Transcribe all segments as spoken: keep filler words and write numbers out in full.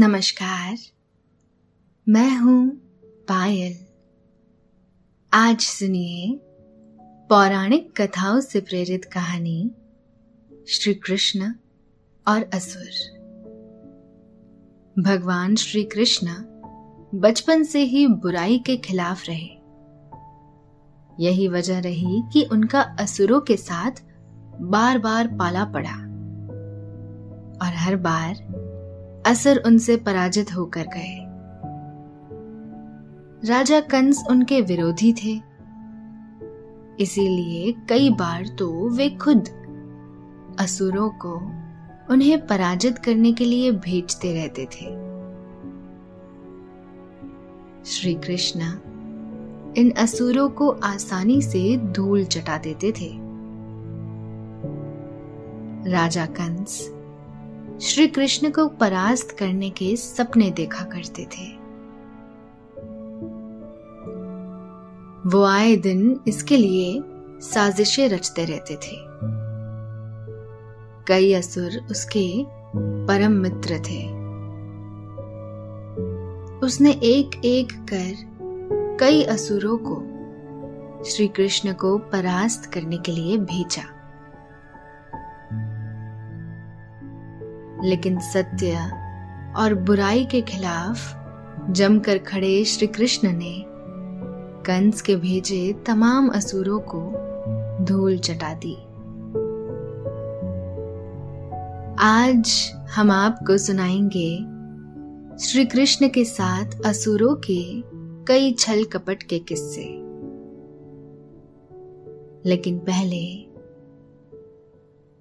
नमस्कार, मैं हूं पायल। आज सुनिए पौराणिक कथाओं से प्रेरित कहानी श्री कृष्ण और असुर। भगवान श्री कृष्ण बचपन से ही बुराई के खिलाफ रहे। यही वजह रही कि उनका असुरों के साथ बार बार पाला पड़ा और हर बार असुर उनसे पराजित होकर गए। राजा कंस उनके विरोधी थे, इसीलिए कई बार तो वे खुद असुरों को उन्हें पराजित करने के लिए भेजते रहते थे। श्री कृष्ण इन असुरों को आसानी से धूल चटा देते थे। राजा कंस श्री कृष्ण को परास्त करने के सपने देखा करते थे। वो आए दिन इसके लिए साजिशें रचते रहते थे। कई असुर उसके परम मित्र थे। उसने एक एक कर कई असुरों को श्री कृष्ण को परास्त करने के लिए भेजा, लेकिन सत्य और बुराई के खिलाफ जमकर खड़े श्री कृष्ण ने कंस के भेजे तमाम असुरों को धूल चटा दी। आज हम आपको सुनाएंगे श्री कृष्ण के साथ असुरों के कई छल कपट के किस्से। लेकिन पहले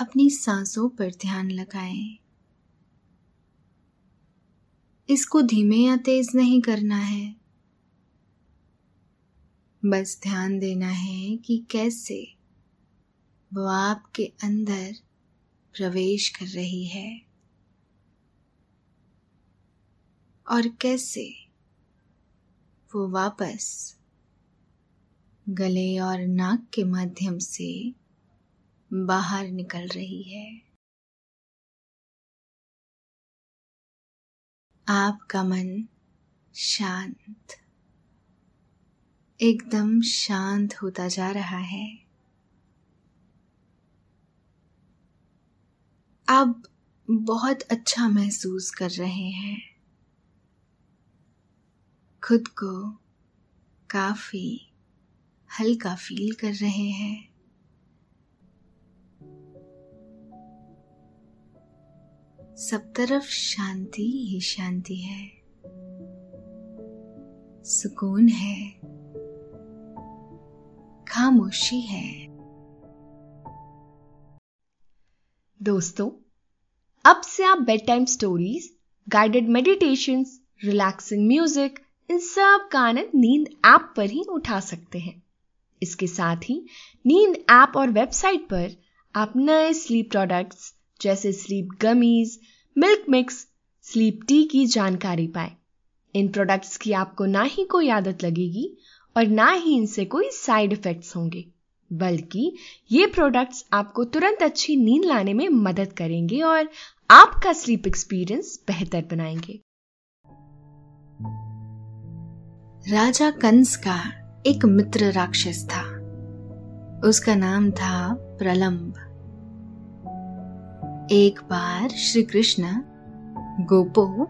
अपनी सांसों पर ध्यान लगाएं। इसको धीमे या तेज नहीं करना है, बस ध्यान देना है कि कैसे वो आपके अंदर प्रवेश कर रही है और कैसे वो वापस गले और नाक के माध्यम से बाहर निकल रही है। आपका मन शांत, एकदम शांत होता जा रहा है। आप बहुत अच्छा महसूस कर रहे हैं। खुद को काफी हल्का फील कर रहे हैं। सब तरफ शांति ही शांति है, सुकून है, खामोशी है। दोस्तों, अब से आप bed time stories, guided meditations, relaxing music, इन सब का आनंद नींद ऐप पर ही उठा सकते हैं। इसके साथ ही नींद ऐप और वेबसाइट पर आप नए स्लीप प्रोडक्ट्स जैसे sleep gummies, milk mix, sleep tea की जानकारी पाएं। इन प्रोडक्ट्स की आपको ना ही कोई आदत लगेगी और ना ही इनसे कोई साइड इफेक्ट्स होंगे, बल्कि ये प्रोडक्ट्स आपको तुरंत अच्छी नींद लाने में मदद करेंगे और आपका स्लीप एक्सपीरियंस बेहतर बनाएंगे। राजा कंस का एक मित्र राक्षस था, उसका नाम था प्रलम्ब। एक बार श्री कृष्ण गोपों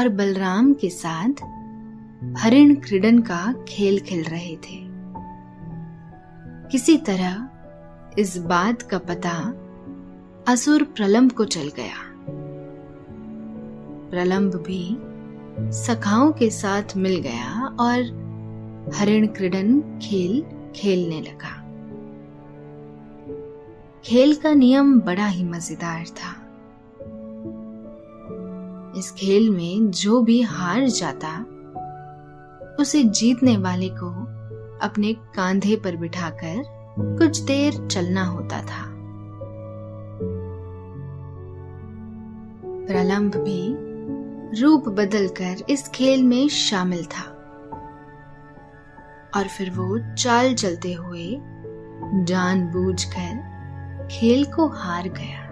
और बलराम के साथ हरिण क्रीडन का खेल खेल रहे थे। किसी तरह इस बात का पता असुर प्रलम्ब को चल गया। प्रलम्ब भी सखाओं के साथ मिल गया और हरिण क्रीडन खेल खेलने लगा। खेल का नियम बड़ा ही मजेदार था। इस खेल में जो भी हार जाता उसे जीतने वाले को अपने कांधे पर बिठाकर कुछ देर चलना होता था। प्रलम्ब भी रूप बदलकर इस खेल में शामिल था और फिर वो चाल चलते हुए जानबूझकर खेल को हार गया।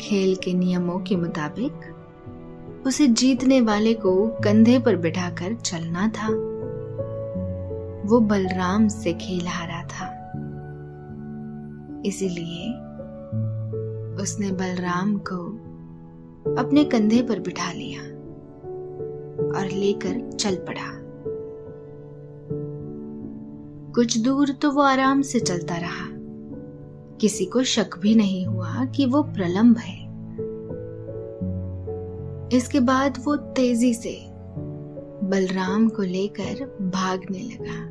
खेल के नियमों के मुताबिक उसे जीतने वाले को कंधे पर बिठाकर चलना था। वो बलराम से खेल हारा था, इसीलिए उसने बलराम को अपने कंधे पर बिठा लिया और लेकर चल पड़ा। कुछ दूर तो वो आराम से चलता रहा, किसी को शक भी नहीं हुआ कि वो प्रलम्ब है। इसके बाद वो तेजी से बलराम को लेकर भागने लगा।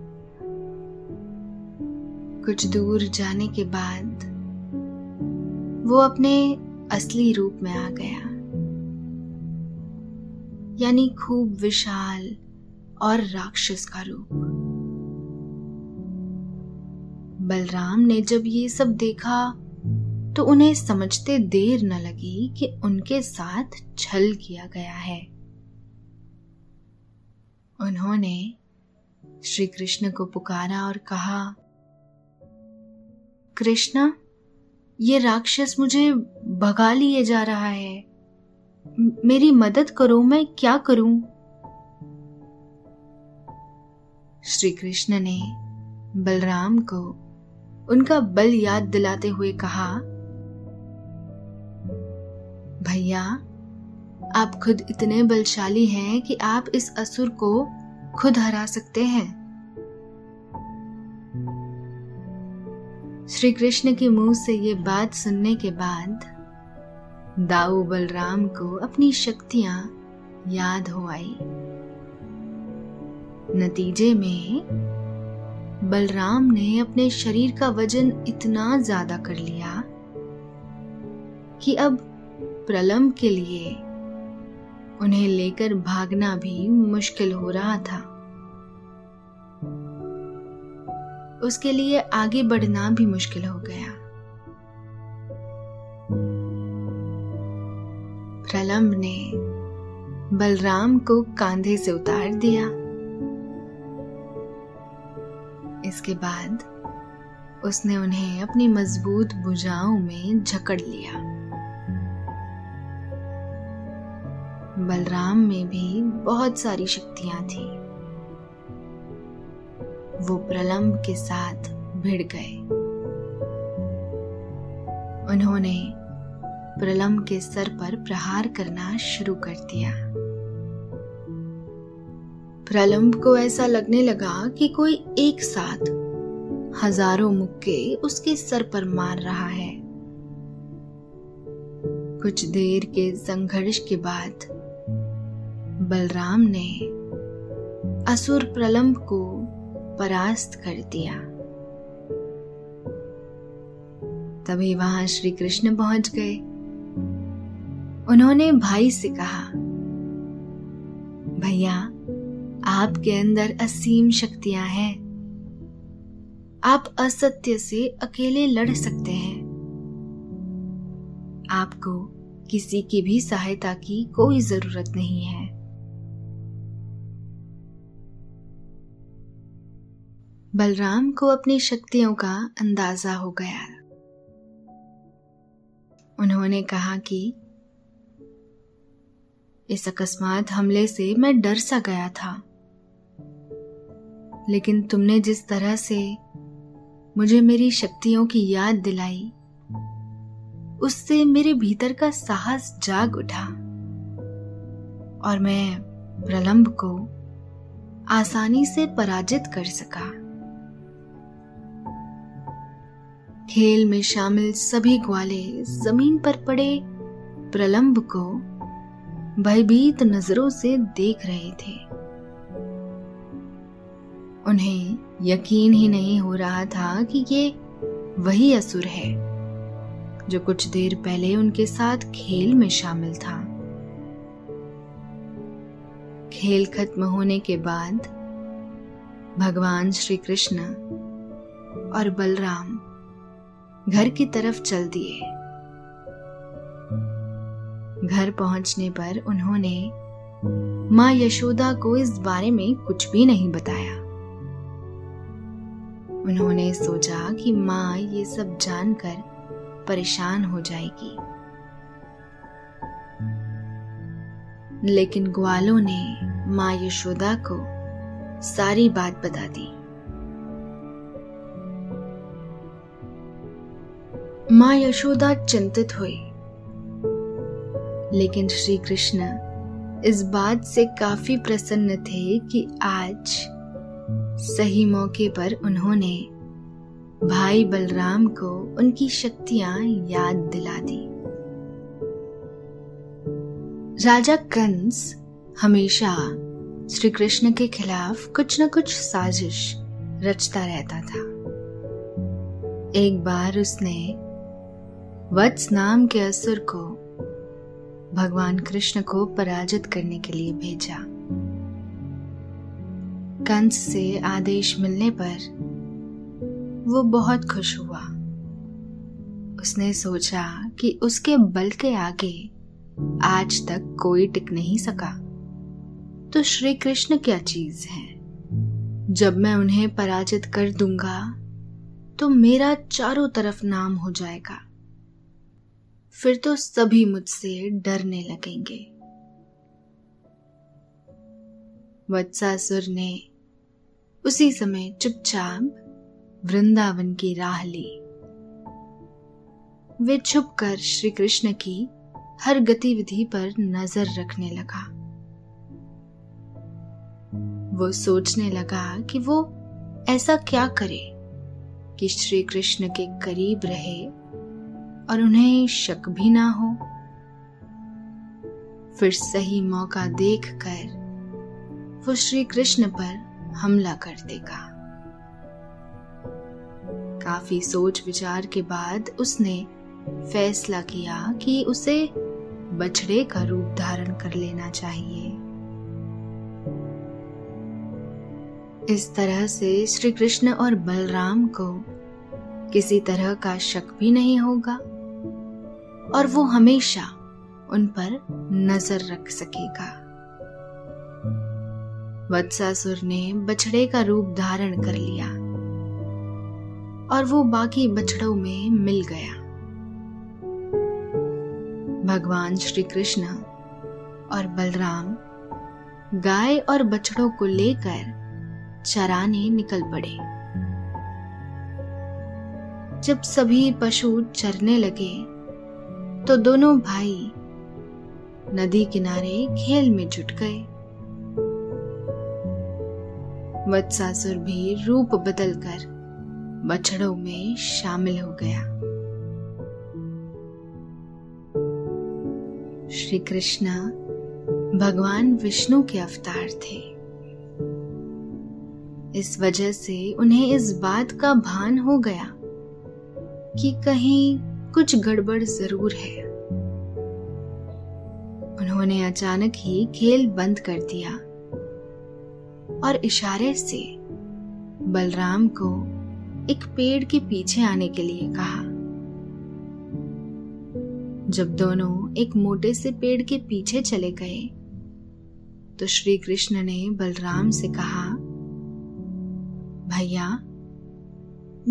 कुछ दूर जाने के बाद वो अपने असली रूप में आ गया, यानी खूब विशाल और राक्षस का रूप। बलराम ने जब ये सब देखा तो उन्हें समझते देर न लगी कि उनके साथ छल किया गया है। उन्होंने श्री कृष्ण को पुकारा और कहा, कृष्ण, ये राक्षस मुझे भगा लिए जा रहा है, मेरी मदद करो, मैं क्या करूं? श्री कृष्ण ने बलराम को उनका बल याद दिलाते हुए कहा, भैया, आप खुद इतने बलशाली हैं कि आप इस असुर को खुद हरा सकते हैं। श्री कृष्ण के मुंह से ये बात सुनने के बाद दाऊ बलराम को अपनी शक्तियां याद हो आई। नतीजे में बलराम ने अपने शरीर का वजन इतना ज्यादा कर लिया कि अब प्रलम्ब के लिए उन्हें लेकर भागना भी मुश्किल हो रहा था। उसके लिए आगे बढ़ना भी मुश्किल हो गया। प्रलम्ब ने बलराम को कांधे से उतार दिया। इसके बाद उसने उन्हें अपनी मजबूत भुजाओं में जकड़ लिया। बलराम में भी बहुत सारी शक्तियां थी। वो प्रलम्ब के साथ भिड़ गए। उन्होंने प्रलम्ब के सर पर प्रहार करना शुरू कर दिया। प्रलम्ब को ऐसा लगने लगा कि कोई एक साथ हजारों मुक्के उसके सर पर मार रहा है। कुछ देर के संघर्ष के बाद बलराम ने असुर प्रलम्ब को परास्त कर दिया। तभी वहां श्री कृष्ण पहुंच गए। उन्होंने भाई से कहा, भैया, आपके अंदर असीम शक्तियां हैं, आप असत्य से अकेले लड़ सकते हैं। आपको किसी की भी सहायता की कोई जरूरत नहीं है। बलराम को अपनी शक्तियों का अंदाजा हो गया। उन्होंने कहा कि इस अकस्मात हमले से मैं डर सा गया था, लेकिन तुमने जिस तरह से मुझे मेरी शक्तियों की याद दिलाई, उससे मेरे भीतर का साहस जाग उठा और मैं प्रलम्ब को आसानी से पराजित कर सका। खेल में शामिल सभी ग्वाले जमीन पर पड़े प्रलम्ब को भयभीत नजरों से देख रहे थे। उन्हें यकीन ही नहीं हो रहा था कि ये वही असुर है जो कुछ देर पहले उनके साथ खेल में शामिल था। खेल खत्म होने के बाद भगवान श्री कृष्ण और बलराम घर की तरफ चल दिए। घर पहुंचने पर उन्होंने मां यशोदा को इस बारे में कुछ भी नहीं बताया। उन्होंने सोचा कि मां ये सब जानकर परेशान हो जाएगी, लेकिन ग्वालों ने मां यशोदा को सारी बात बता दी। मां यशोदा चिंतित हुई, लेकिन श्री कृष्ण इस बात से काफी प्रसन्न थे कि आज सही मौके पर उन्होंने भाई बलराम को उनकी शक्तियां याद दिला दी। राजा कंस हमेशा श्री कृष्ण के खिलाफ कुछ न कुछ साजिश रचता रहता था। एक बार उसने वत्स नाम के असुर को भगवान कृष्ण को पराजित करने के लिए भेजा। कंस से आदेश मिलने पर वो बहुत खुश हुआ। उसने सोचा कि उसके बल के आगे आज तक कोई टिक नहीं सका, तो श्री कृष्ण क्या चीज है। जब मैं उन्हें पराजित कर दूंगा तो मेरा चारों तरफ नाम हो जाएगा, फिर तो सभी मुझसे डरने लगेंगे। वत्सासुर ने उसी समय चुपचाप वृंदावन की राह ली। वे छुपकर श्री कृष्ण की हर गतिविधि पर नजर रखने लगा। वो सोचने लगा कि वो ऐसा क्या करे कि श्री कृष्ण के करीब रहे और उन्हें शक भी ना हो। फिर सही मौका देखकर वो श्री कृष्ण पर हमला कर देगा। काफी सोच विचार के बाद उसने फैसला किया कि उसे बछड़े का रूप धारण कर लेना चाहिए। इस तरह से श्री कृष्ण और बलराम को किसी तरह का शक भी नहीं होगा और वो हमेशा उन पर नजर रख सकेगा। वत्सासुर ने बछड़े का रूप धारण कर लिया और वो बाकी बछड़ों में मिल गया। भगवान श्री कृष्ण और बलराम गाय और बछड़ों को लेकर चराने निकल पड़े। जब सभी पशु चरने लगे तो दोनों भाई नदी किनारे खेल में जुट गए। वत्सासुर भी रूप बदलकर बछड़ों में शामिल हो गया। श्री कृष्ण भगवान विष्णु के अवतार थे, इस वजह से उन्हें इस बात का भान हो गया कि कहीं कुछ गड़बड़ जरूर है। उन्होंने अचानक ही खेल बंद कर दिया और इशारे से बलराम को एक पेड़ के पीछे आने के लिए कहा। जब दोनों एक मोटे से पेड़ के पीछे चले गए तो श्री कृष्ण ने बलराम से कहा, भैया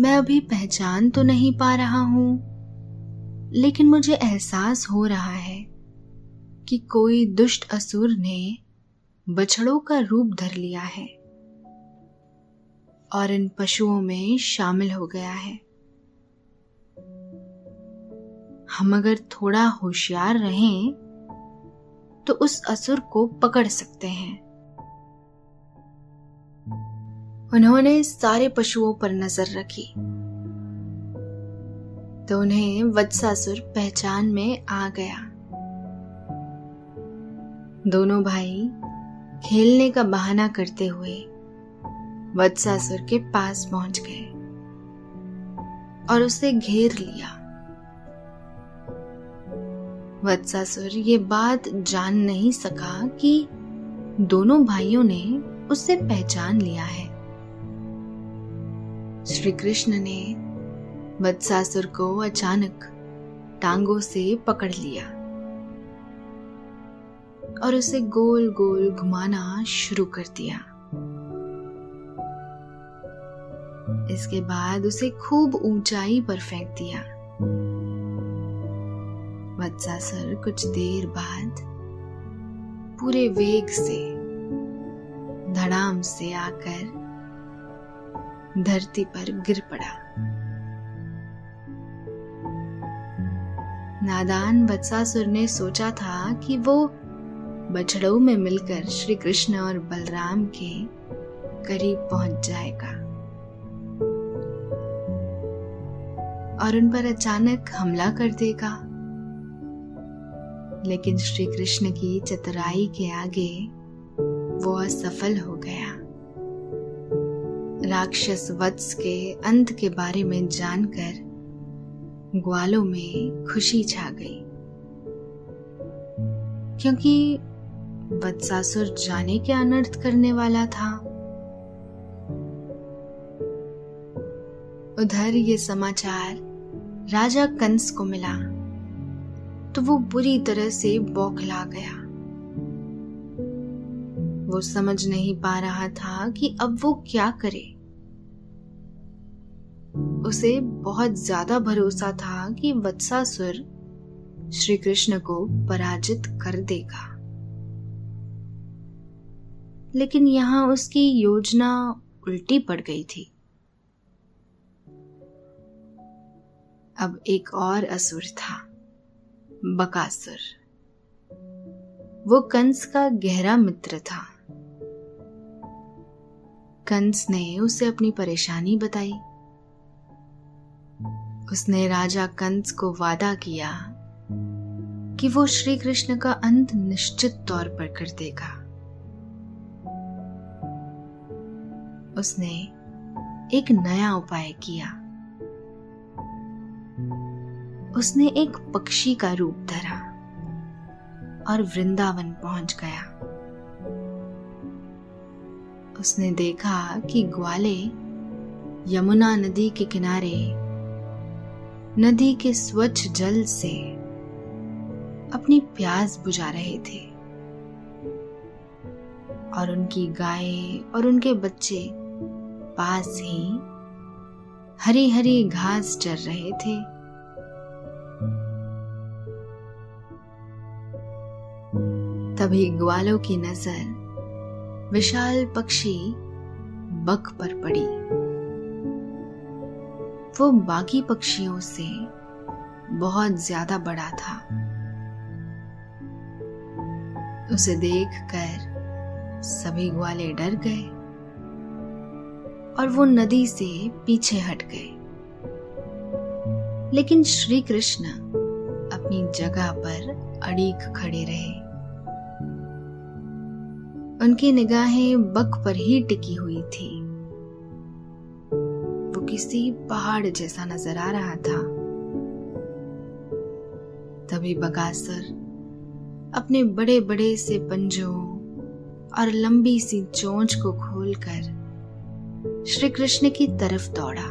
मैं अभी पहचान तो नहीं पा रहा हूं, लेकिन मुझे एहसास हो रहा है कि कोई दुष्ट असुर ने बछड़ों का रूप धर लिया है और इन पशुओं में शामिल हो गया है। हम अगर थोड़ा होशियार रहें तो उस असुर को पकड़ सकते हैं। उन्होंने सारे पशुओं पर नजर रखी तो उन्हें वत्सासुर पहचान में आ गया। दोनों भाई खेलने का बहाना करते हुए वत्सासुर के पास पहुंच गए और उसे घेर लिया। वत्सासुर ये बात जान नहीं सका कि दोनों भाइयों ने उसे पहचान लिया है। श्री कृष्ण ने वत्सासुर को अचानक टांगों से पकड़ लिया और उसे गोल गोल घुमाना शुरू कर दिया। इसके बाद उसे खूब ऊंचाई पर फेंक दिया। वत्सासुर कुछ देर बाद पूरे वेग से धड़ाम से आकर धरती पर गिर पड़ा। नादान वत्सासुर ने सोचा था कि वो बछड़ों में मिलकर श्री कृष्ण और बलराम के करीब पहुंच जाएगा और उन पर अचानक हमला कर देगा, लेकिन श्री कृष्ण की चतुराई के आगे वो असफल हो गया। राक्षस वत्स के अंत के बारे में जानकर ग्वालों में खुशी छा गई, क्योंकि वत्सासुर जाने के अनर्थ करने वाला था। उधर ये समाचार राजा कंस को मिला तो वो बुरी तरह से बौखला गया। वो समझ नहीं पा रहा था कि अब वो क्या करे। उसे बहुत ज्यादा भरोसा था कि वत्सासुर श्री कृष्ण को पराजित कर देगा, लेकिन यहां उसकी योजना उल्टी पड़ गई थी। अब एक और असुर था, बकासुर। वो कंस का गहरा मित्र था। कंस ने उसे अपनी परेशानी बताई। उसने राजा कंस को वादा किया कि वो श्री कृष्ण का अंत निश्चित तौर पर कर देगा। उसने एक नया उपाय किया। उसने एक पक्षी का रूप धरा और वृंदावन पहुंच गया। उसने देखा कि ग्वाले यमुना नदी के किनारे नदी के स्वच्छ जल से अपनी प्यास बुझा रहे थे और उनकी गायें और उनके बच्चे पास ही हरी हरी घास चर रहे थे। तभी ग्वालों की नजर विशाल पक्षी बक पर पड़ी। वो बाकी पक्षियों से बहुत ज्यादा बड़ा था। उसे देखकर सभी ग्वाले डर गए और वो नदी से पीछे हट गए, लेकिन श्री कृष्ण अपनी जगह पर अड़ीक खड़े रहे। उनकी निगाहें बक पर ही टिकी हुई थी। वो किसी पहाड़ जैसा नजर आ रहा था। तभी बकासुर अपने बड़े बड़े से पंजों और लंबी सी चोंच को खोलकर श्री कृष्ण की तरफ दौड़ा।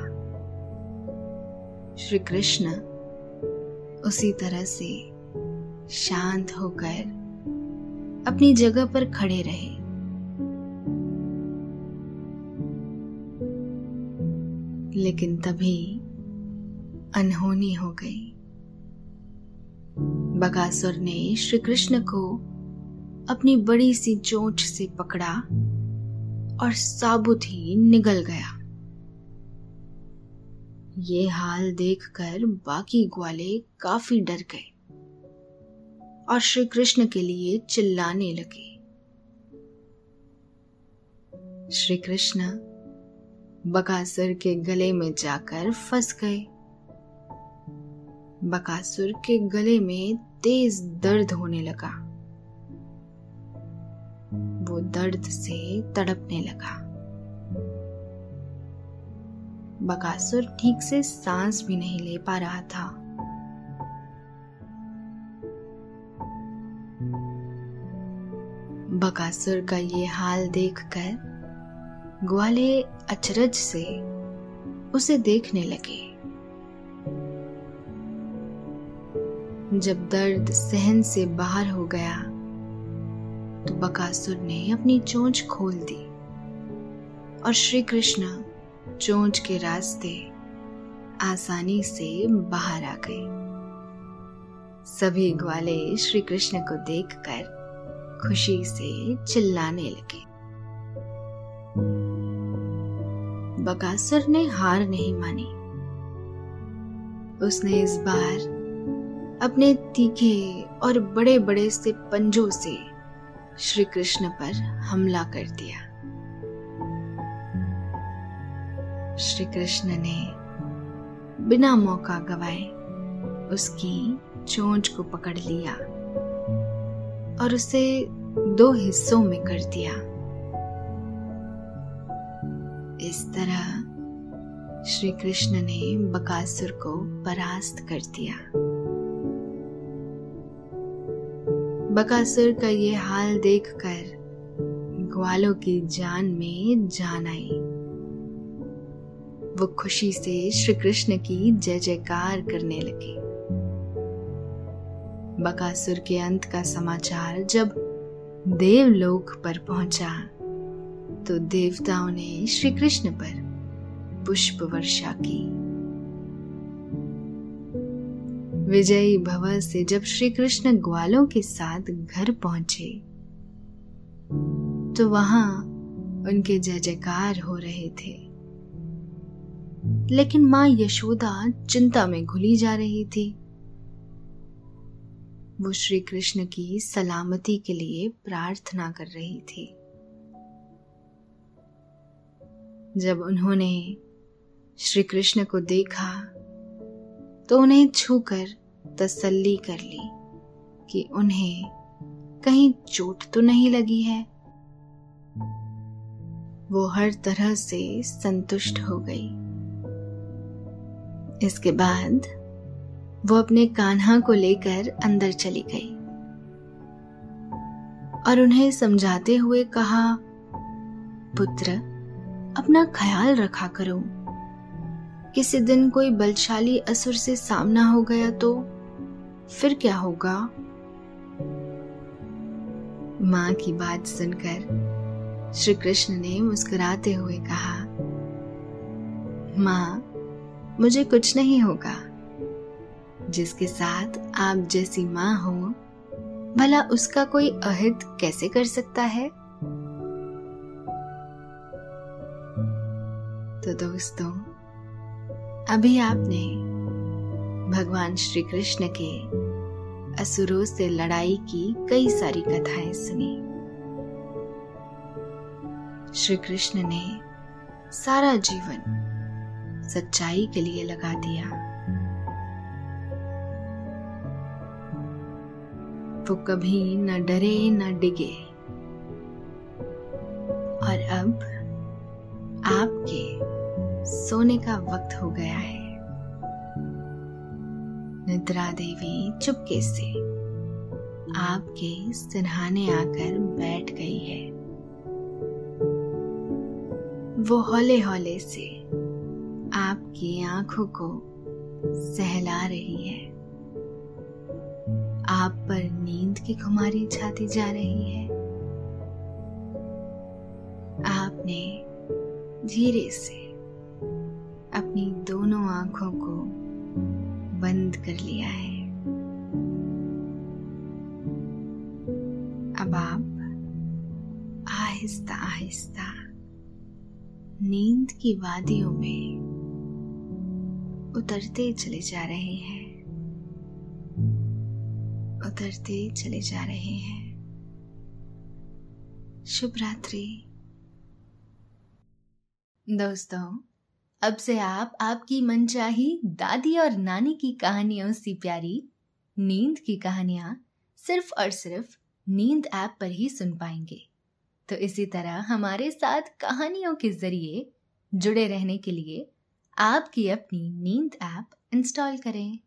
श्री कृष्ण उसी तरह से शांत होकर अपनी जगह पर खड़े रहे। लेकिन तभी अनहोनी हो गई। बकासुर ने श्री कृष्ण को अपनी बड़ी सी चोंच से पकड़ा और साबुत ही निगल गया। ये हाल देखकर बाकी ग्वाले काफी डर गए और श्री कृष्ण के लिए चिल्लाने लगे। श्री कृष्ण बकासुर के गले में जाकर फंस गए। बकासुर के गले में तेज दर्द होने लगा। वो दर्द से तड़पने लगा। बकासुर ठीक से सांस भी नहीं ले पा रहा था। बकासुर का ये हाल देखकर ग्वाले अचरज से उसे देखने लगे। जब दर्द सहन से बाहर हो गया तो बकासुर ने अपनी चोंच खोल दी और श्री कृष्ण चोंच के रास्ते आसानी से बाहर आ गए। सभी ग्वाले श्री कृष्ण को देखकर खुशी से चिल्लाने लगे। बकासुर ने हार नहीं मानी। उसने इस बार अपने तीखे और बड़े बड़े से पंजों से श्री कृष्ण पर हमला कर दिया। श्री कृष्ण ने बिना मौका गवाए उसकी चोंच को पकड़ लिया और उसे दो हिस्सों में कर दिया। इस तरह श्री कृष्ण ने बकासुर को परास्त कर दिया। बकासुर का ये हाल देखकर ग्वालों की जान में जान आई। वो खुशी से श्री कृष्ण की जय जयकार करने लगे। बकासुर के अंत का समाचार जब देवलोक पर पहुंचा तो देवताओं ने श्री कृष्ण पर पुष्प वर्षा की। विजयी भव से जब श्री कृष्ण ग्वालों के साथ घर पहुंचे तो वहां उनके जय जयकार हो रहे थे। लेकिन मां यशोदा चिंता में घुली जा रही थी। वो श्री कृष्ण की सलामती के लिए प्रार्थना कर रही थी। जब उन्होंने श्री कृष्ण को देखा तो उन्हें छूकर तसल्ली कर ली कि उन्हें कहीं चोट तो नहीं लगी है। वो हर तरह से संतुष्ट हो गई। इसके बाद वो अपने कान्हा को लेकर अंदर चली गई और उन्हें समझाते हुए कहा, पुत्र अपना ख्याल रखा करो। किसी दिन कोई बलशाली असुर से सामना हो गया तो फिर क्या होगा। मां की बात सुनकर श्री कृष्ण ने मुस्कुराते हुए कहा, मां मुझे कुछ नहीं होगा। जिसके साथ आप जैसी मां हो भला उसका कोई अहित कैसे कर सकता है। तो दोस्तों, अभी आपने भगवान श्री कृष्ण के असुरों से लड़ाई की कई सारी कथाएं सुनी। श्री कृष्ण ने सारा जीवन सच्चाई के लिए लगा दिया। वो कभी न डरे न डिगे। और अब आपके सोने का वक्त हो गया है। निद्रा देवी चुपके से आपके सिरहाने आकर बैठ गई है। वो हौले हौले से आपकी आंखों को सहला रही है। आप पर नींद की खुमारी छाती जा रही है। आपने धीरे से अपनी दोनों आंखों को बंद कर लिया है। अब आप आहिस्ता आहिस्ता नींद की वादियों में उतरते चले जा रहे हैं, उतरते चले जा रहे हैं। शुभ रात्रि दोस्तों। अब से आप आपकी मनचाही दादी और नानी की कहानियों से प्यारी नींद की कहानियां सिर्फ और सिर्फ नींद ऐप पर ही सुन पाएंगे। तो इसी तरह हमारे साथ कहानियों के जरिए जुड़े रहने के लिए आपकी अपनी नींद ऐप इंस्टॉल करें।